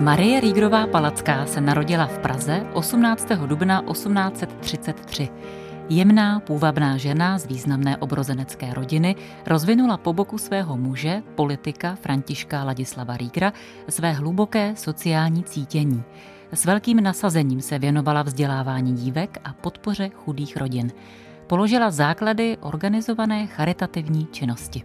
Marie Riegrová-Palacká se narodila v Praze 18. dubna 1833. Jemná, půvabná žena z významné obrozenecké rodiny rozvinula po boku svého muže, politika Františka Ladislava Riegera, své hluboké sociální cítění. S velkým nasazením se věnovala vzdělávání dívek a podpoře chudých rodin. Položila základy organizované charitativní činnosti.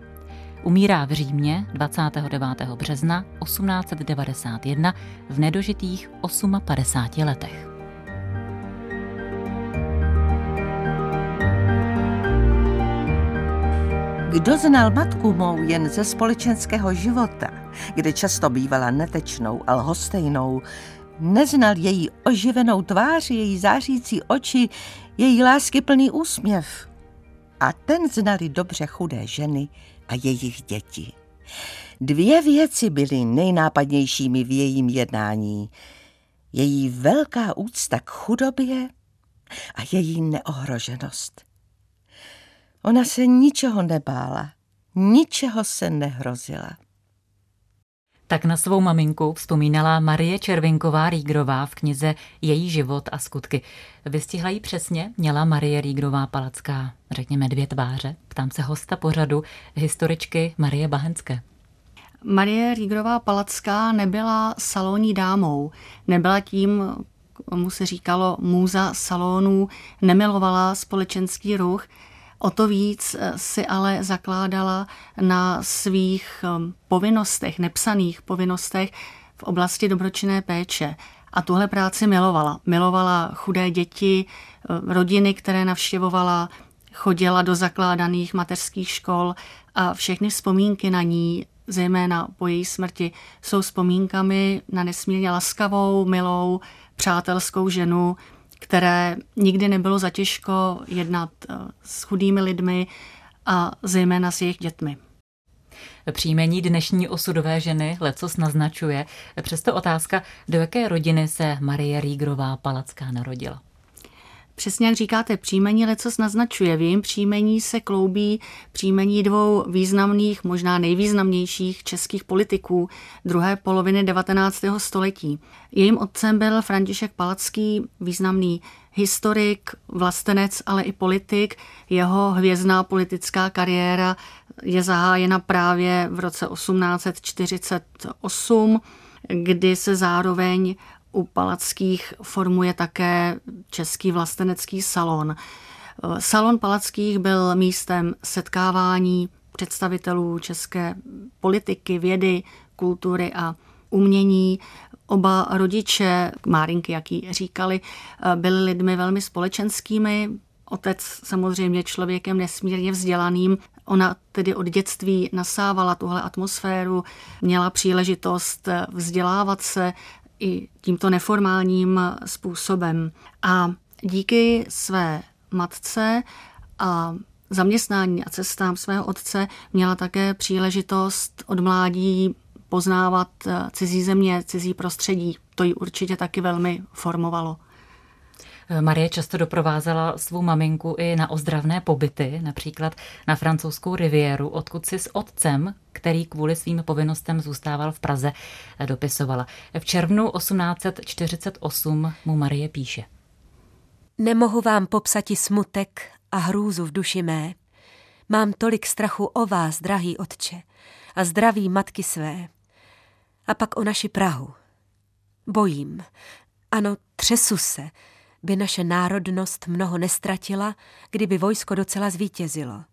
Umírá v Římě 29. března 1891 v nedožitých 58 letech. Kdo znal matku mou jen ze společenského života, kde často bývala netečnou a lhostejnou, neznal její oživenou tvář, její zářící oči, její láskyplný úsměv. A ten znali dobře chudé ženy a jejich děti. Dvě věci byly nejnápadnějšími v jejím jednání. Její velká úcta k chudobě a její neohroženost. Ona se ničeho nebála, ničeho se nehrozila. Tak na svou maminku vzpomínala Marie Červinková-Riegrová v knize Její život a skutky. Vystihla ji přesně, měla Marie Riegrová-Palacká, řekněme, dvě tváře. Ptám se hosta pořadu, historičky Marie Bahenské. Marie Riegrová-Palacká nebyla salonní dámou, nebyla tím, komu se říkalo můza salonů, nemilovala společenský ruch. O to víc si ale zakládala na svých povinnostech, nepsaných povinnostech v oblasti dobročinné péče. A tuhle práci milovala. Milovala chudé děti, rodiny, které navštěvovala, chodila do zakládaných mateřských škol a všechny vzpomínky na ní, zejména po její smrti, jsou vzpomínkami na nesmírně laskavou, milou, přátelskou ženu, které nikdy nebylo zatěžko jednat s chudými lidmi a zejména s jejich dětmi. Příjmení dnešní osudové ženy lecos naznačuje, přesto otázka, do jaké rodiny se Marie Riegrová-Palacká narodila. Přesně jak říkáte, příjmení lecos naznačuje. V jejím příjmení se kloubí příjmení dvou významných, možná nejvýznamnějších českých politiků druhé poloviny 19. století. Jejím otcem byl František Palacký, významný historik, vlastenec, ale i politik. Jeho hvězdná politická kariéra je zahájena právě v roce 1848, kdy se zároveň u Palackých formuje také český vlastenecký salon. Salon Palackých byl místem setkávání představitelů české politiky, vědy, kultury a umění. Oba rodiče, Márinky, jak jí říkali, byli lidmi velmi společenskými. Otec samozřejmě člověkem nesmírně vzdělaným. Ona tedy od dětství nasávala tuhle atmosféru, měla příležitost vzdělávat se i tímto neformálním způsobem. A díky své matce a zaměstnání a cestám svého otce měla také příležitost od mládí poznávat cizí země, cizí prostředí. To ji určitě taky velmi formovalo. Marie často doprovázela svou maminku i na ozdravné pobyty, například na francouzskou riviéru, odkud si s otcem, který kvůli svým povinnostem zůstával v Praze, dopisovala. V červnu 1848 mu Marie píše. Nemohu vám popsati smutek a hrůzu v duši mé. Mám tolik strachu o vás, drahý otče, a zdraví matky své. A pak o naši Prahu. Bojím. Ano, třesu se. By naše národnost mnoho nestratila, kdyby vojsko docela zvítězilo.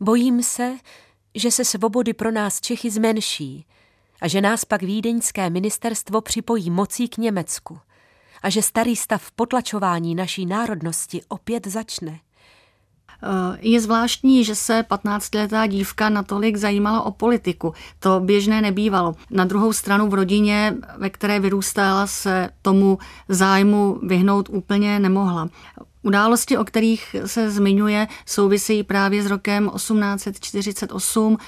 Bojím se, že se svobody pro nás Čechy zmenší a že nás pak vídeňské ministerstvo připojí mocí k Německu a že starý stav potlačování naší národnosti opět začne. Je zvláštní, že se 15letá dívka natolik zajímala o politiku. To běžné nebývalo. Na druhou stranu v rodině, ve které vyrůstala, se tomu zájmu vyhnout úplně nemohla. Události, o kterých se zmiňuje, souvisejí právě s rokem 1848,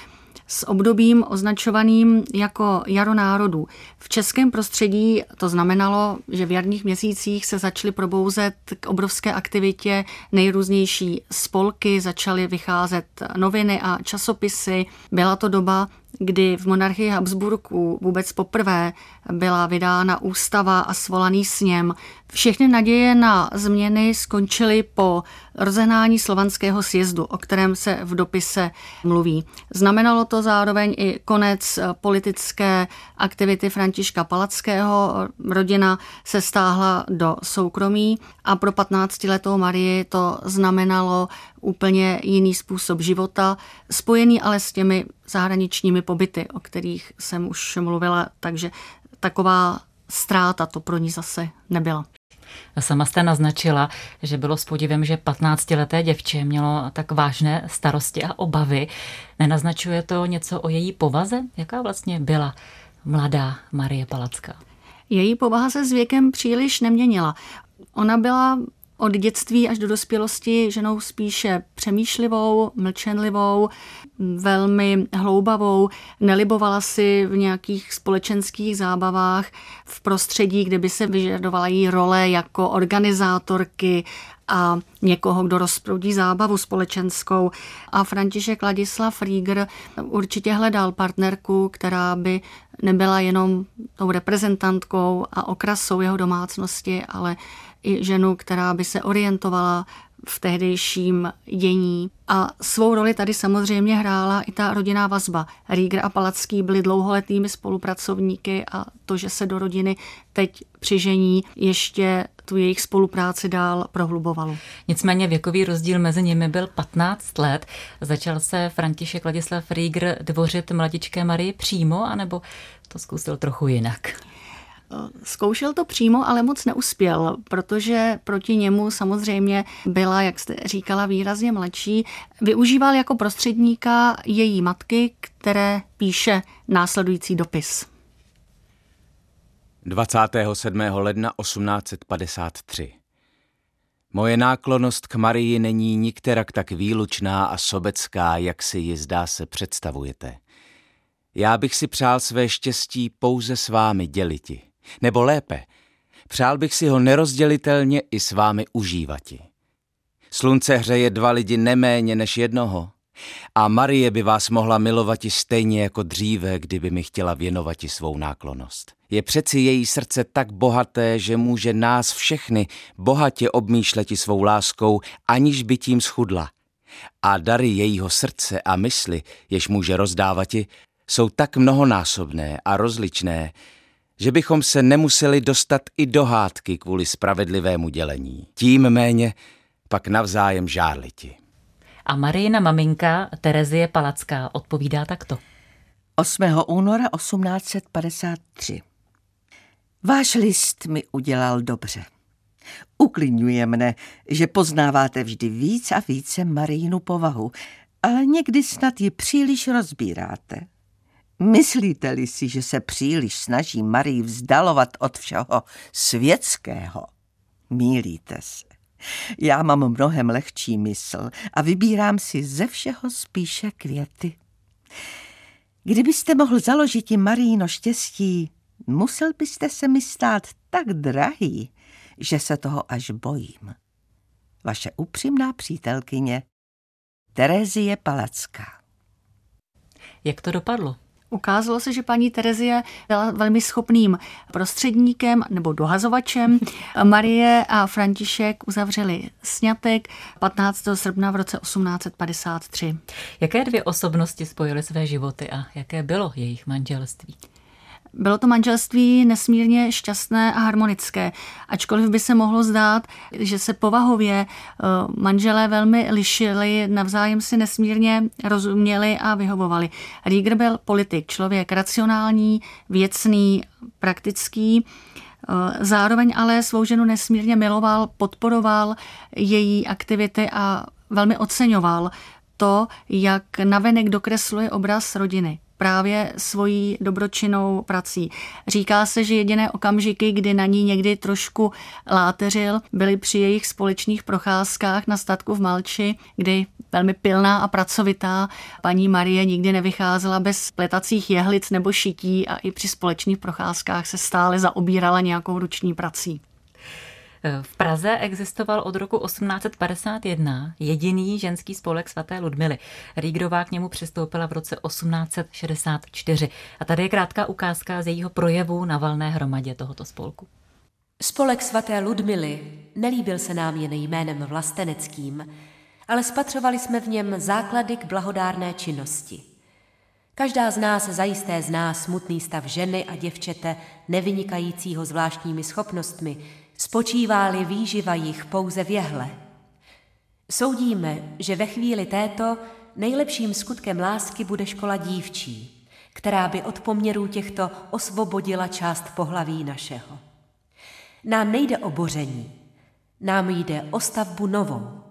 s obdobím označovaným jako jaro národů. V českém prostředí to znamenalo, že v jarních měsících se začaly probouzet k obrovské aktivitě nejrůznější spolky, začaly vycházet noviny a časopisy. Byla to doba, kdy v monarchii Habsburků vůbec poprvé byla vydána ústava a svolaný sněm. Všechny naděje na změny skončily po rozehnání Slovanského sjezdu, o kterém se v dopise mluví. Znamenalo to zároveň i konec politické aktivity Františka Palackého. Rodina se stáhla do soukromí a pro 15-letou Marii to znamenalo úplně jiný způsob života, spojený ale s těmi zahraničními pobyty, o kterých jsem už mluvila, takže taková ztráta to pro ní zase nebyla. Sama jste naznačila, že bylo s podivem, že 15-leté děvče mělo tak vážné starosti a obavy. Nenaznačuje to něco o její povaze? Jaká vlastně byla mladá Marie Palacká? Její povaha se s věkem příliš neměnila. Ona byla od dětství až do dospělosti ženou spíše přemýšlivou, mlčenlivou, velmi hloubavou, nelibovala si v nějakých společenských zábavách, v prostředí, kde by se vyžadovala její role jako organizátorky a někoho, kdo rozproudí zábavu společenskou. A František Ladislav Rieger určitě hledal partnerku, která by nebyla jenom tou reprezentantkou a okrasou jeho domácnosti, ale i ženu, která by se orientovala v tehdejším dění. A svou roli tady samozřejmě hrála i ta rodinná vazba. Rieger a Palacký byli dlouholetými spolupracovníky a to, že se do rodiny teď přižení, ještě tu jejich spolupráci dál prohlubovalo. Nicméně věkový rozdíl mezi nimi byl 15 let. Začal se František Ladislav Rieger dvořit mladičké Marii přímo, anebo to zkusil trochu jinak? Zkoušel to přímo, ale moc neuspěl, protože proti němu samozřejmě byla, jak jste říkala, výrazně mladší. Využíval jako prostředníka její matky, které píše následující dopis. 27. ledna 1853. Moje náklonnost k Marii není nikterak tak výlučná a sobecká, jak si ji zdá se představujete. Já bych si přál své štěstí pouze s vámi děliti. Nebo lépe, přál bych si ho nerozdělitelně i s vámi užívati. Slunce hřeje dva lidi neméně než jednoho a Marie by vás mohla milovati stejně jako dříve, kdyby mi chtěla věnovati svou náklonnost. Je přeci její srdce tak bohaté, že může nás všechny bohatě obmýšleti svou láskou, aniž by tím schudla. A dary jejího srdce a mysli, jež může rozdávati, jsou tak mnohonásobné a rozličné, že bychom se nemuseli dostat i do hádky kvůli spravedlivému dělení. Tím méně pak navzájem žárliti. A Marijina maminka Terezie Palacká odpovídá takto. 8. února 1853. Váš list mi udělal dobře. Uklidňuje mne, že poznáváte vždy víc a více Marijinu povahu, ale někdy snad ji příliš rozbíráte. Myslíte-li si, že se příliš snaží Marii vzdalovat od všeho světského? Mýlíte se. Já mám mnohem lehčí mysl a vybírám si ze všeho spíše květy. Kdybyste mohl založit i Marijino štěstí, musel byste se mi stát tak drahý, že se toho až bojím. Vaše upřímná přítelkyně Terezie Palacká. Jak to dopadlo? Ukázalo se, že paní Terezie byla velmi schopným prostředníkem nebo dohazovačem. Marie a František uzavřeli sňatek 15. srpna v roce 1853. Jaké dvě osobnosti spojily své životy a jaké bylo jejich manželství? Bylo to manželství nesmírně šťastné a harmonické, ačkoliv by se mohlo zdát, že se povahově manželé velmi lišili, navzájem si nesmírně rozuměli a vyhovovali. Rieger byl politik, člověk racionální, věcný, praktický, zároveň ale svou ženu nesmírně miloval, podporoval její aktivity a velmi oceňoval to, jak navenek dokresluje obraz rodiny. Právě svojí dobročinnou prací. Říká se, že jediné okamžiky, kdy na ní někdy trošku láteřil, byly při jejich společných procházkách na statku v Malči, kdy velmi pilná a pracovitá paní Marie nikdy nevycházela bez pletacích jehlic nebo šití a i při společných procházkách se stále zaobírala nějakou ruční prací. V Praze existoval od roku 1851 jediný ženský spolek svaté Ludmily. Riegrová k němu přistoupila v roce 1864. A tady je krátká ukázka z jejího projevu na valné hromadě tohoto spolku. Spolek svaté Ludmily nelíbil se nám jen jménem vlasteneckým, ale spatřovali jsme v něm základy k blahodárné činnosti. Každá z nás zajisté zná smutný stav ženy a děvčete nevynikajícího zvláštními schopnostmi, spočívá-li výživa jich pouze v jehle. Soudíme, že ve chvíli této nejlepším skutkem lásky bude škola dívčí, která by od poměrů těchto osvobodila část pohlaví našeho. Nám nejde o boření, nám jde o stavbu novou.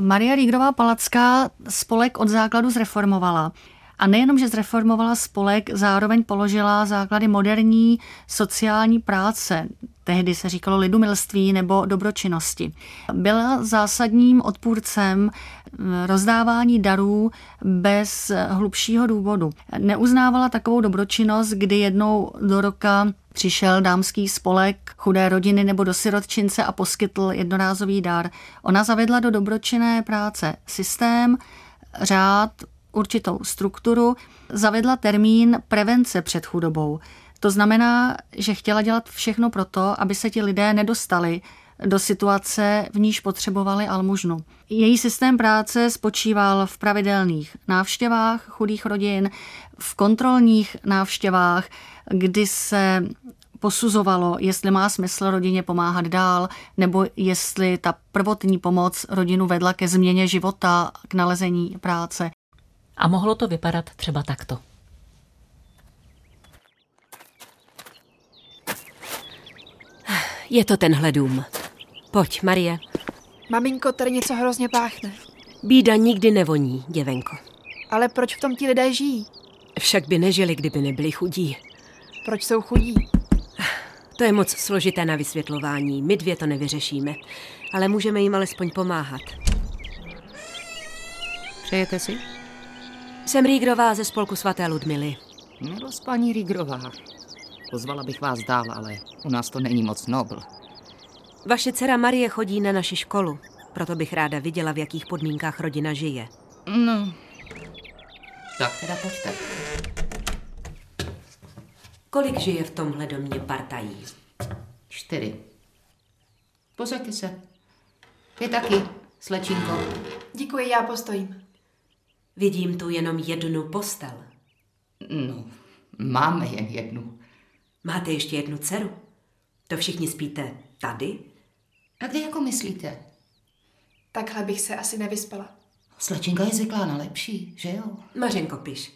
Marie Riegrová-Palacká spolek od základu zreformovala. A nejenom, že zreformovala spolek, zároveň položila základy moderní sociální práce. Tehdy se říkalo lidumilství nebo dobročinnosti. Byla zásadním odpůrcem rozdávání darů bez hlubšího důvodu. Neuznávala takovou dobročinnost, kdy jednou do roka přišel dámský spolek chudé rodiny nebo do sirotčince a poskytl jednorázový dar. Ona zavedla do dobročinné práce systém, řád, určitou strukturu, zavedla termín prevence před chudobou. To znamená, že chtěla dělat všechno proto, aby se ti lidé nedostali do situace, v níž potřebovali almužnu. Její systém práce spočíval v pravidelných návštěvách chudých rodin, v kontrolních návštěvách, kdy se posuzovalo, jestli má smysl rodině pomáhat dál, nebo jestli ta prvotní pomoc rodinu vedla ke změně života, k nalezení práce. A mohlo to vypadat třeba takto. Je to tenhle dům. Pojď, Marie. Maminko, tady něco hrozně páchne. Bída nikdy nevoní, děvenko. Ale proč v tom ti lidé žijí? Však by nežili, kdyby nebyli chudí. Proč jsou chudí? To je moc složité na vysvětlování. My dvě to nevyřešíme. Ale můžeme jim alespoň pomáhat. Přejete si? Jsem Riegrová ze spolku svaté Ludmily. Milost paní Riegrová. Pozvala bych vás dál, ale u nás to není moc nobl. Vaše dcera Marie chodí na naši školu, proto bych ráda viděla, v jakých podmínkách rodina žije. No. Tak teda pojďte. Kolik žije v tomhle domě partají? 4. Posaďte se. Vy taky, slečinko. Děkuji, já postojím. Vidím tu jenom jednu postel. No, máme jen jednu. Máte ještě jednu dceru? To všichni spíte tady? A kde jako myslíte? Takhle bych se asi nevyspala. Slečinka je zvyklá na lepší, že jo? Mařenko, piš.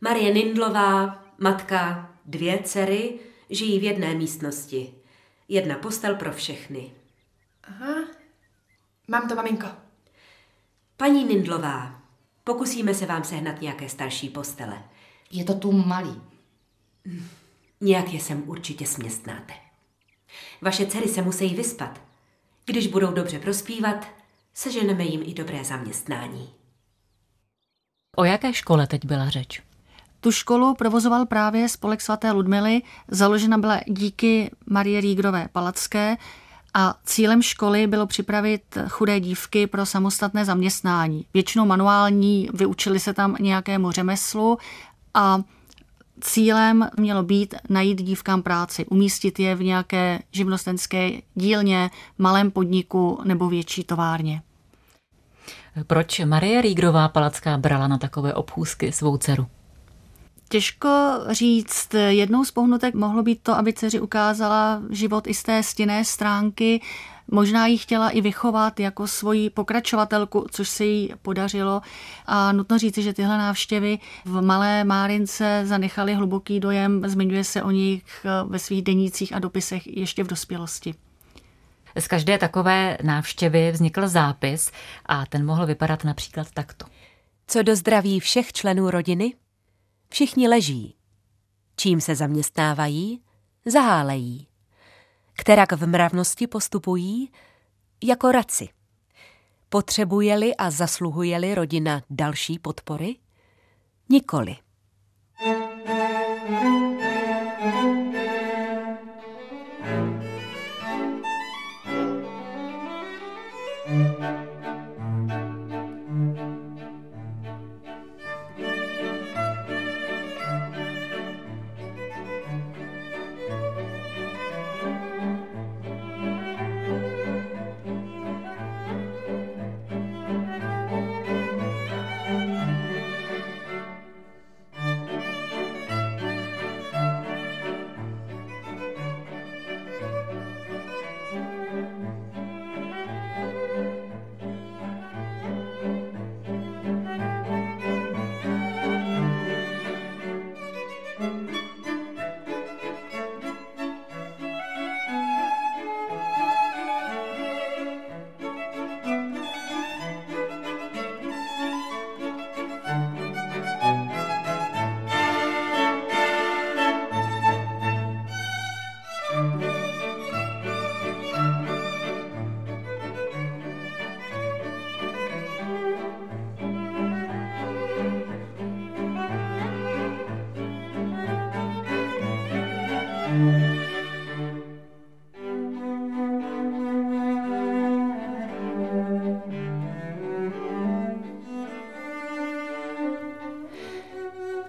Marie Nindlová, matka, 2 dcery, žijí v jedné místnosti. 1 postel pro všechny. Aha, mám to, maminko. Paní Nindlová, pokusíme se vám sehnat nějaké starší postele. Je to tu malý. Nějak je sem určitě směstnáte. Vaše dcery se musí vyspat. Když budou dobře prospívat, seženeme jim i dobré zaměstnání. O jaké škole teď byla řeč? Tu školu provozoval právě spolek svaté Ludmily. Založena byla díky Marie Riegrové-Palacké a cílem školy bylo připravit chudé dívky pro samostatné zaměstnání. Většinou manuální, vyučili se tam nějakému řemeslu a cílem mělo být najít dívkám práci, umístit je v nějaké živnostenské dílně, malém podniku nebo větší továrně. Proč Marie Riegrová-Palacká brala na takové obchůzky svou dceru? Těžko říct, jednou z pohnutek mohlo být to, aby dceři ukázala život i z té stinné stránky. Možná ji chtěla i vychovat jako svoji pokračovatelku, což se jí podařilo. A nutno říci, že tyhle návštěvy v Malé Márince zanechaly hluboký dojem. Zmiňuje se o nich ve svých denících a dopisech ještě v dospělosti. Z každé takové návštěvy vznikl zápis a ten mohl vypadat například takto. Co do zdraví všech členů rodiny? Všichni leží. Čím se zaměstnávají? Zahálejí. Kterak v mravnosti postupují? Jako raci. Potřebuje-li a zasluhuje-li rodina další podpory? Nikoli.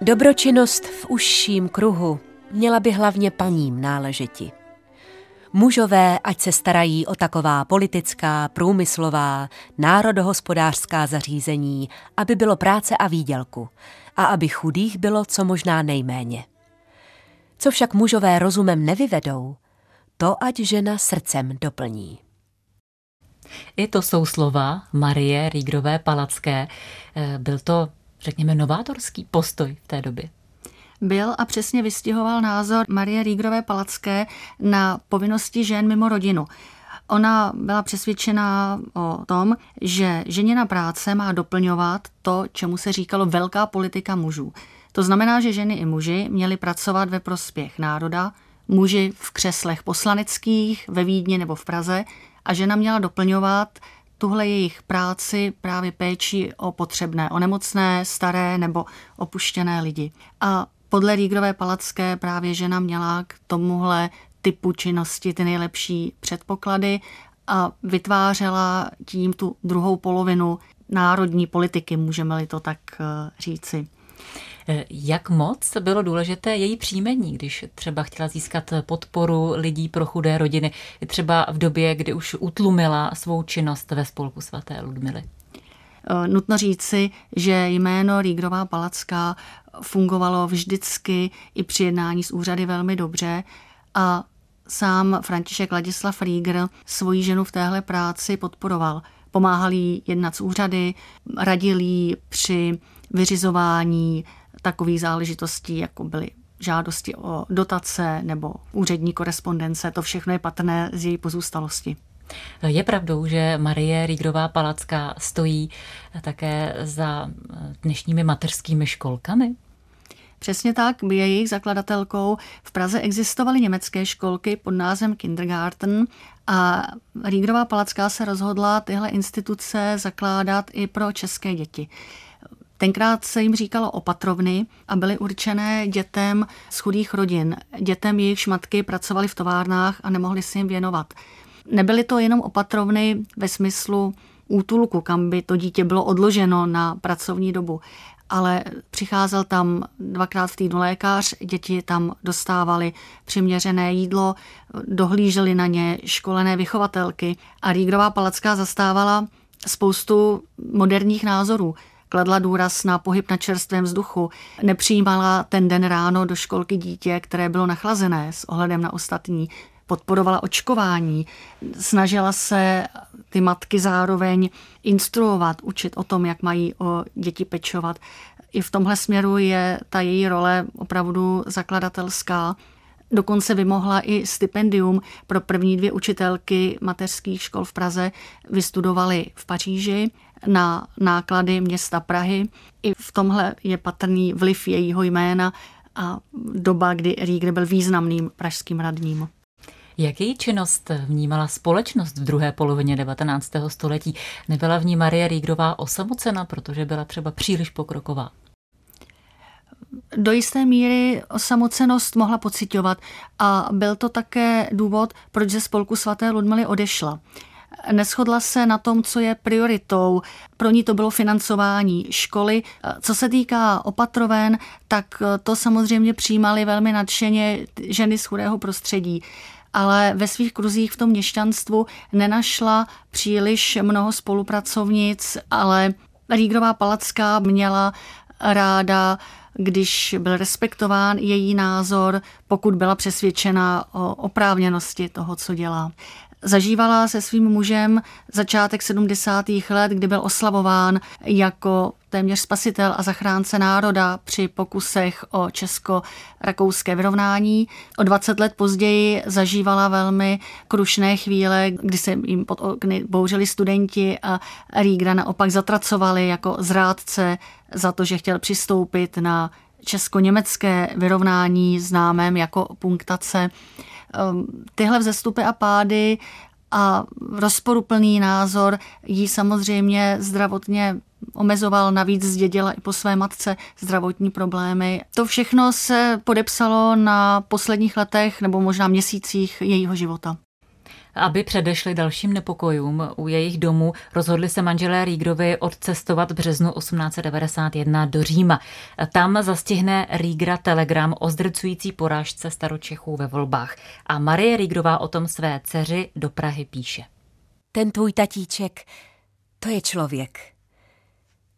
Dobročinnost v užším kruhu měla by hlavně paním náležeti. Mužové, ať se starají o taková politická, průmyslová, národohospodářská zařízení, aby bylo práce a výdělku a aby chudých bylo co možná nejméně. Co však mužové rozumem nevyvedou, to ať žena srdcem doplní. I to jsou slova Marie Riegrové-Palacké. Byl to, řekněme, novátorský postoj v té době. Byl a přesně vystihoval názor Marie Riegrové-Palacké na povinnosti žen mimo rodinu. Ona byla přesvědčená o tom, že ženina práce má doplňovat to, čemu se říkalo velká politika mužů. To znamená, že ženy i muži měli pracovat ve prospěch národa, muži v křeslech poslaneckých, ve Vídni nebo v Praze, a žena měla doplňovat tuhle jejich práci právě péči o potřebné, o nemocné, staré nebo opuštěné lidi. A podle Riegrové-Palacké právě žena měla k tomuhle typu činnosti ty nejlepší předpoklady a vytvářela tím tu druhou polovinu národní politiky, můžeme-li to tak říci. Jak moc bylo důležité její příjmení, když třeba chtěla získat podporu lidí pro chudé rodiny, třeba v době, kdy už utlumila svou činnost ve Spolku svaté Ludmily? Nutno říci, že jméno Riegrová-Palacká fungovalo vždycky i při jednání s úřady velmi dobře a sám František Ladislav Rieger svoji ženu v téhle práci podporoval. Pomáhal jí jednat s úřady, radil jí při vyřizování takových záležitostí, jako byly žádosti o dotace nebo úřední korespondence. To všechno je patrné z její pozůstalosti. Je pravdou, že Marie Riegrová-Palacká stojí také za dnešními mateřskými školkami? Přesně tak, je jejich zakladatelkou. V Praze existovaly německé školky pod názvem Kindergarten a Riegrova-Palacká se rozhodla tyhle instituce zakládat i pro české děti. Tenkrát se jim říkalo opatrovny a byly určené dětem z chudých rodin. Dětem, jejichž matky pracovaly v továrnách a nemohly se jim věnovat. Nebyly to jenom opatrovny ve smyslu útulku, kam by to dítě bylo odloženo na pracovní dobu, ale přicházel tam dvakrát v týdnu lékař, děti tam dostávali přiměřené jídlo, dohlíželi na ně školené vychovatelky a Riegrova-Palacká zastávala spoustu moderních názorů. Kladla důraz na pohyb na čerstvém vzduchu, nepřijímala ten den ráno do školky dítě, které bylo nachlazené s ohledem na ostatní, podporovala očkování, snažila se ty matky zároveň instruovat, učit o tom, jak mají o děti pečovat. I v tomhle směru je ta její role opravdu zakladatelská. Dokonce vymohla i stipendium pro první 2 učitelky mateřských škol v Praze. Vystudovaly v Paříži na náklady města Prahy. I v tomhle je patrný vliv jejího jména a doba, kdy Rieger byl významným pražským radním. Jak její činnost vnímala společnost v druhé polovině 19. století? Nebyla v ní Marie Riegrová osamocena, protože byla třeba příliš pokroková? Do jisté míry osamocenost mohla pociťovat a byl to také důvod, proč ze Spolku svaté Ludmily odešla. Neshodla se na tom, co je prioritou. Pro ní to bylo financování školy. Co se týká opatroven, tak to samozřejmě přijímaly velmi nadšeně ženy z chudého prostředí. Ale ve svých kruzích v tom měšťanstvu nenašla příliš mnoho spolupracovnic, ale Riegrova-Palacká měla ráda, když byl respektován její názor, pokud byla přesvědčena o oprávněnosti toho, co dělá. Zažívala se svým mužem začátek 70. let, kdy byl oslavován jako téměř spasitel a zachránce národa při pokusech o česko-rakouské vyrovnání. O 20 let později zažívala velmi krušné chvíle, kdy se jim pod okny bouřili studenti a Riegera naopak zatracovali jako zrádce za to, že chtěl přistoupit na česko-německé vyrovnání známém jako punktace. Tyhle vzestupy a pády a rozporuplný názor jí samozřejmě zdravotně omezoval, navíc zdědila i po své matce zdravotní problémy. To všechno se podepsalo na posledních letech nebo možná měsících jejího života. Aby předešli dalším nepokojům u jejich domu, rozhodli se manželé Riegerovi odcestovat v březnu 1891 do Říma. Tam zastihne Riegera telegram o zdrcující porážce Staročechů ve volbách. A Marie Riegrová o tom své dceři do Prahy píše. Ten tvůj tatíček, to je člověk.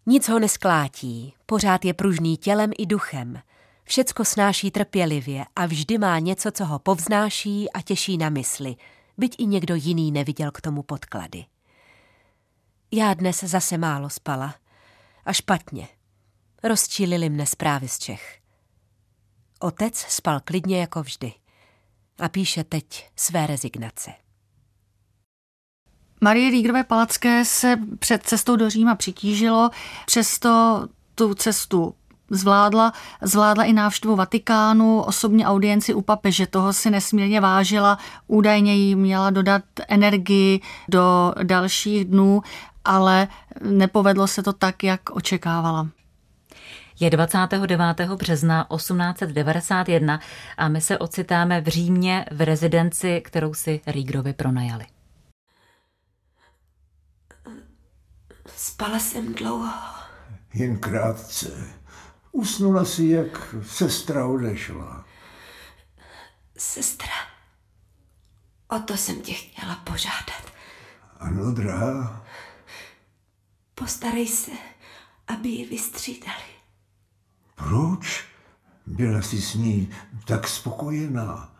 Nic ho nesklátí, pořád je pružný tělem i duchem. Všecko snáší trpělivě a vždy má něco, co ho povznáší a těší na mysli, byť i někdo jiný neviděl k tomu podklady. Já dnes zase málo spala a špatně. Rozčílili mne zprávy z Čech. Otec spal klidně jako vždy a píše teď své rezignace. Marie Riegerové-Palacké se před cestou do Říma přitížilo, přesto tu cestu zvládla i návštěvu Vatikánu, osobní audienci u papeže, toho si nesmírně vážila, údajně jí měla dodat energii do dalších dnů, ale nepovedlo se to tak, jak očekávala. Je 29. března 1891 a my se ocitáme v Římě v rezidenci, kterou si Riegerovi pronajali. Spala jsem dlouho. Jen krátce. Usnula si, jak sestra odešla. Sestra, o to jsem tě chtěla požádat. Ano, drahá. Postarej se, aby ji vystřídali. Proč? Byla jsi s ní tak spokojená.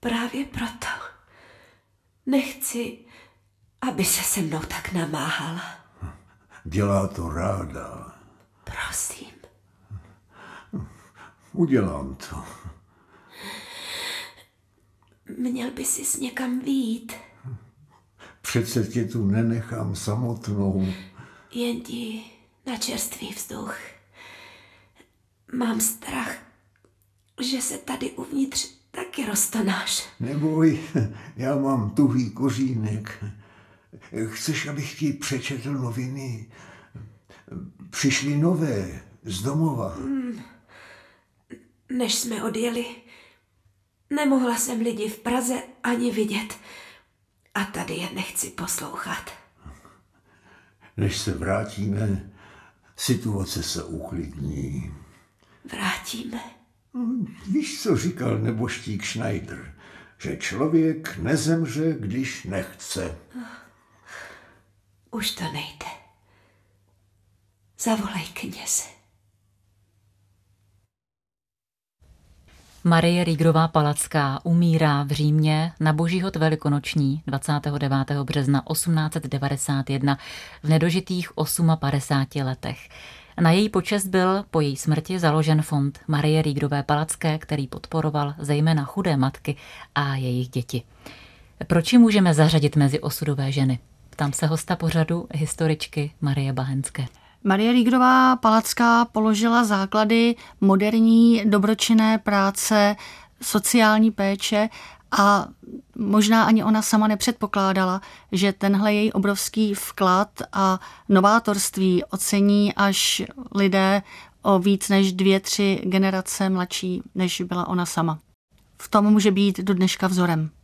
Právě proto. Nechci, aby se se mnou tak namáhala. Dělá to ráda. Prosím. Udělám to. Měl by sis někam vyjít. Přece tě tu nenechám samotnou. Jen ti na čerstvý vzduch. Mám strach, že se tady uvnitř taky roztonáš. Neboj, já mám tuhý kořínek. Chceš, abych ti přečetl noviny? Přišly nové z domova. Než jsme odjeli, nemohla jsem lidi v Praze ani vidět. A tady je nechci poslouchat. Než se vrátíme, situace se uklidní. Vrátíme? Víš, co říkal neboštík Schneider? Že člověk nezemře, když nechce. Už to nejde. Zavolej kněze. Marie Riegerová-Palacká umírá v Římě na Boží hod velikonoční 29. března 1891 v nedožitých 58 letech. Na její počest byl po její smrti založen fond Marie Riegerové-Palacké, který podporoval zejména chudé matky a jejich děti. Proč ji můžeme zařadit mezi osudové ženy? Ptám se hosta pořadu historičky Marie Bahenské. Marie Riegerová-Palacká položila základy moderní dobročinné práce, sociální péče a možná ani ona sama nepředpokládala, že tenhle její obrovský vklad a novátorství ocení až lidé o víc než 2-3 generace mladší, než byla ona sama. V tom může být do dneška vzorem.